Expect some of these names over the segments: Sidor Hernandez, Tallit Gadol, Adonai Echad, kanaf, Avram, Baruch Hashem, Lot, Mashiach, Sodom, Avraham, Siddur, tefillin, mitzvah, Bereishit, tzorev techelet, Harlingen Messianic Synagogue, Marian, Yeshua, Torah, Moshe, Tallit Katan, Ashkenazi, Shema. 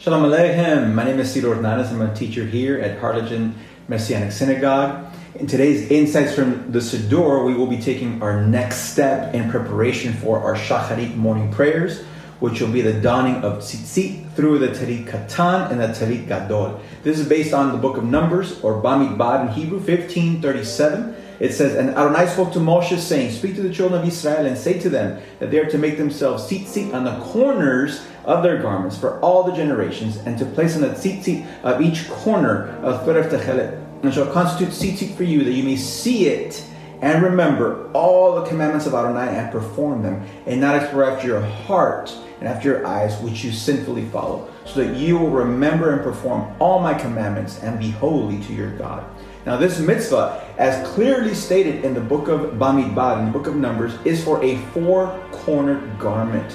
Shalom Aleichem. My name is Sidor Hernandez. I'm a teacher here at Harlingen Messianic Synagogue. In today's Insights from the Siddur, we will be taking our next step in preparation for our Shacharit morning prayers, which will be the donning of Tzitzit through the Tallit Katan and the Tallit Gadol. This is based on the book of Numbers, or Bamidbar in Hebrew, 15:37. It says, "And Adonai spoke to Moshe, saying, Speak to the children of Israel and say to them that they are to make themselves tzitzit on the corners of their garments for all the generations, and to place on the tzitzit of each corner of tzorev techelet, and shall constitute tzitzit for you, that you may see it and remember all the commandments of Adonai and perform them, and not explore after your heart and after your eyes, which you sinfully follow, so that you will remember and perform all my commandments and be holy to your God." Now this mitzvah, as clearly stated in the book of Bamidbar, in the book of Numbers, is for a four-cornered garment.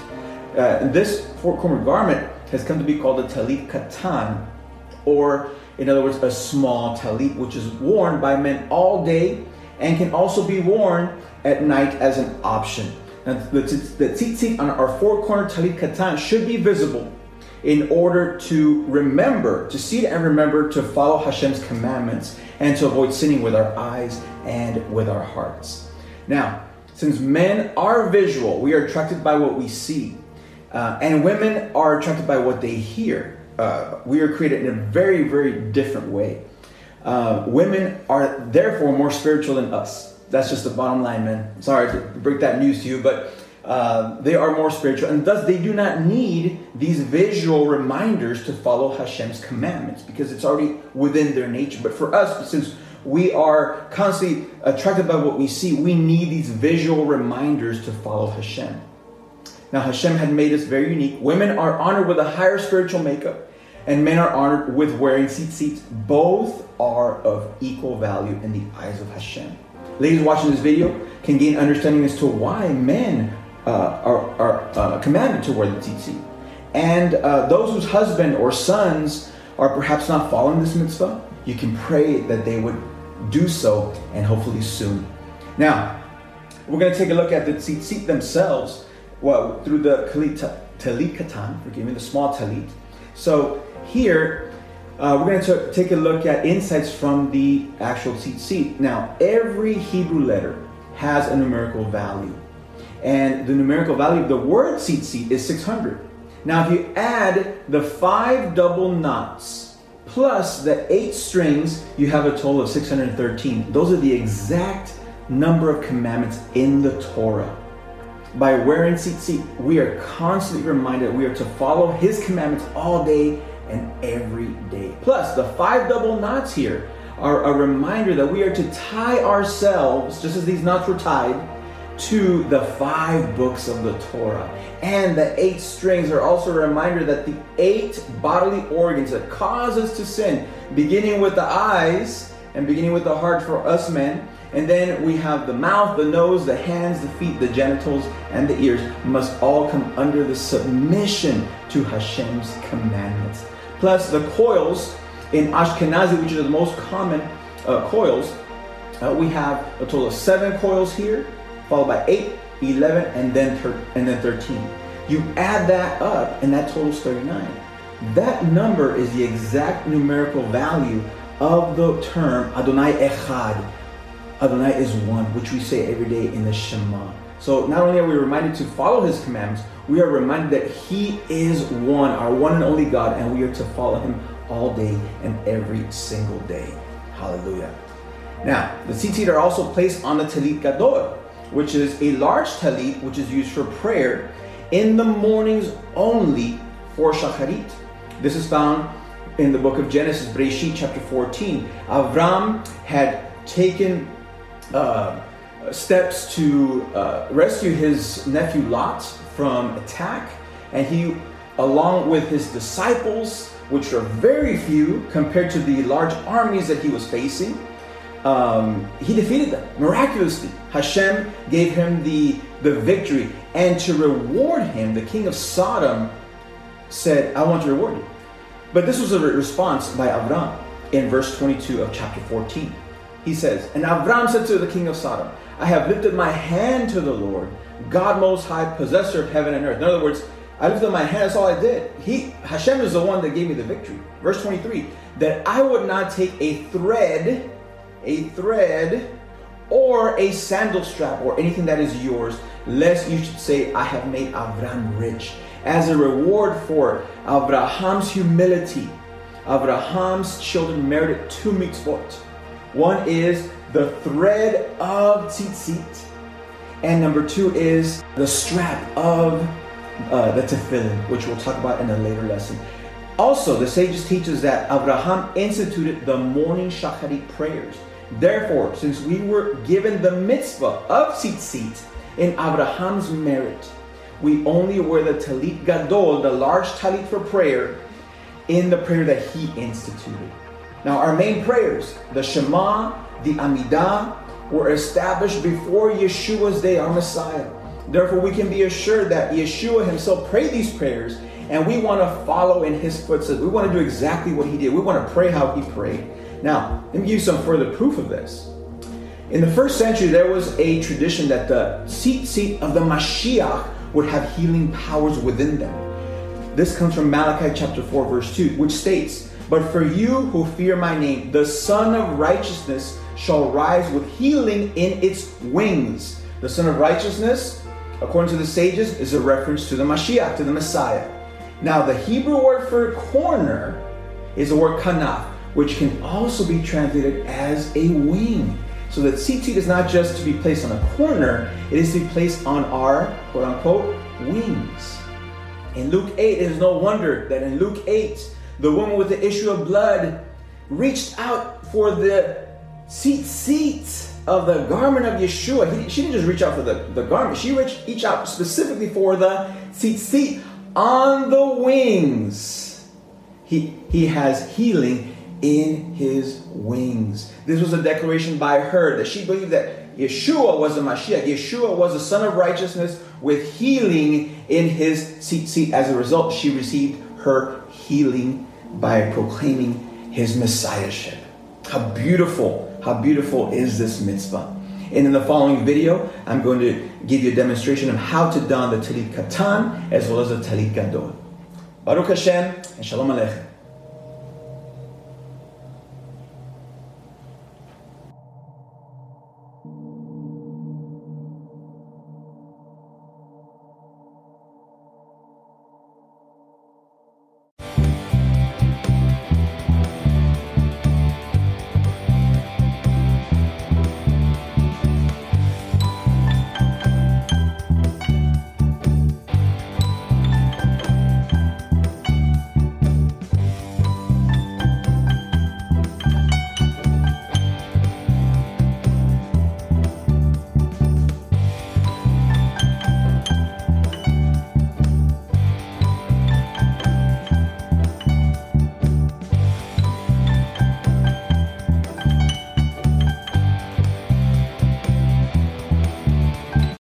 This four-cornered garment has come to be called a Tallit Katan, or in other words, a small talit, which is worn by men all day and can also be worn at night as an option. Now, the tzitzit on our four-cornered Tallit Katan should be visible in order to remember, to see and remember to follow Hashem's commandments and to avoid sinning with our eyes and with our hearts. Now, since men are visual, we are attracted by what we see, and women are attracted by what they hear. We are created in a very, very different way. Women are therefore more spiritual than us. That's just the bottom line, man. Sorry to break that news to you, but they are more spiritual, and thus they do not need these visual reminders to follow Hashem's commandments because it's already within their nature. But for us, since we are constantly attracted by what we see, we need these visual reminders to follow Hashem. Now, Hashem had made us very unique. Women are honored with a higher spiritual makeup, and men are honored with wearing tzitzit. Both are of equal value in the eyes of Hashem. Ladies watching this video can gain understanding as to why men are commanded to wear the tzitzit. And those whose husband or sons are perhaps not following this mitzvah, you can pray that they would do so, and hopefully soon. Now, we're going to take a look at the tzitzit themselves, well, through the Tallit Katan, forgive me, the small talit. So here, we're going to take a look at insights from the actual tzitzit. Now, every Hebrew letter has a numerical value, and the numerical value of the word tzitzit is 600. Now, if you add the 5 double knots plus the 8 strings, you have a total of 613. Those are the exact number of commandments in the Torah. By wearing tzitzit, we are constantly reminded we are to follow His commandments all day and every day. Plus, the 5 double knots here are a reminder that we are to tie ourselves, just as these knots were tied, to the 5 books of the Torah. And the 8 strings are also a reminder that the 8 bodily organs that cause us to sin, beginning with the eyes and beginning with the heart for us men, and then we have the mouth, the nose, the hands, the feet, the genitals, and the ears, must all come under the submission to Hashem's commandments. Plus the coils in Ashkenazi, which are the most common coils, we have a total of 7 coils here, followed by 8, 11, and then 13. You add that up, and that totals 39. That number is the exact numerical value of the term Adonai Echad. Adonai is one, which we say every day in the Shema. So not only are we reminded to follow His commandments, we are reminded that He is one, our one and only God, and we are to follow Him all day and every single day. Hallelujah. Now, the tzitzit are also placed on the Tallit Gadol, which is a large talit, which is used for prayer in the mornings only for Shacharit. This is found in the book of Genesis, Bereishit, chapter 14. Avram had taken steps to rescue his nephew Lot from attack, and he, along with his disciples, which are very few compared to the large armies that he was facing, he defeated them miraculously. Hashem gave him the victory, and to reward him, the king of Sodom said, "I want to reward you." But this was a response by Avram in verse 22 of chapter 14. He says, "And Avram said to the king of Sodom, I have lifted my hand to the Lord, God Most High, possessor of heaven and earth." In other words, I lifted up my hand, that's all I did. Hashem is the one that gave me the victory. Verse 23, that I would not take a thread, or a sandal strap, or anything that is yours, lest you should say, I have made Avram rich. As a reward for Avraham's humility, Avraham's children merited two mitzvot. One is the thread of tzitzit, and number two is the strap of the tefillin, which we'll talk about in a later lesson. Also, the sages teach us that Avraham instituted the morning Shacharit prayers. Therefore, since we were given the mitzvah of tzitzit in Avraham's merit, we only wear the Tallit Gadol, the large Tallit for prayer, in the prayer that he instituted. Now, our main prayers, the Shema, the Amidah, were established before Yeshua's day, our Messiah. Therefore, we can be assured that Yeshua himself prayed these prayers, and we want to follow in his footsteps. We want to do exactly what he did. We want to pray how he prayed. Now, let me give you some further proof of this. In the first century, there was a tradition that the tzitzit of the Mashiach would have healing powers within them. This comes from Malachi chapter 4, verse 2, which states, "But for you who fear my name, the Son of Righteousness shall rise with healing in its wings." The Son of Righteousness, according to the sages, is a reference to the Mashiach, to the Messiah. Now, the Hebrew word for corner is the word kanaf, which can also be translated as a wing. So the tzitzit is not just to be placed on a corner, it is to be placed on our, quote unquote, wings. In Luke 8, it is no wonder that in Luke 8, the woman with the issue of blood reached out for the tzitzit of the garment of Yeshua. She didn't just reach out for the garment, she reached out specifically for the tzitzit on the wings. He has healing in his wings. This was a declaration by her that she believed that Yeshua was the Mashiach. Yeshua was the Son of Righteousness with healing in his tzitzit. As a result, she received her healing by proclaiming his Messiahship. How beautiful is this mitzvah. And in the following video, I'm going to give you a demonstration of how to don the Tallit Katan as well as the Tallit Gadol. Baruch Hashem and Shalom Aleichem.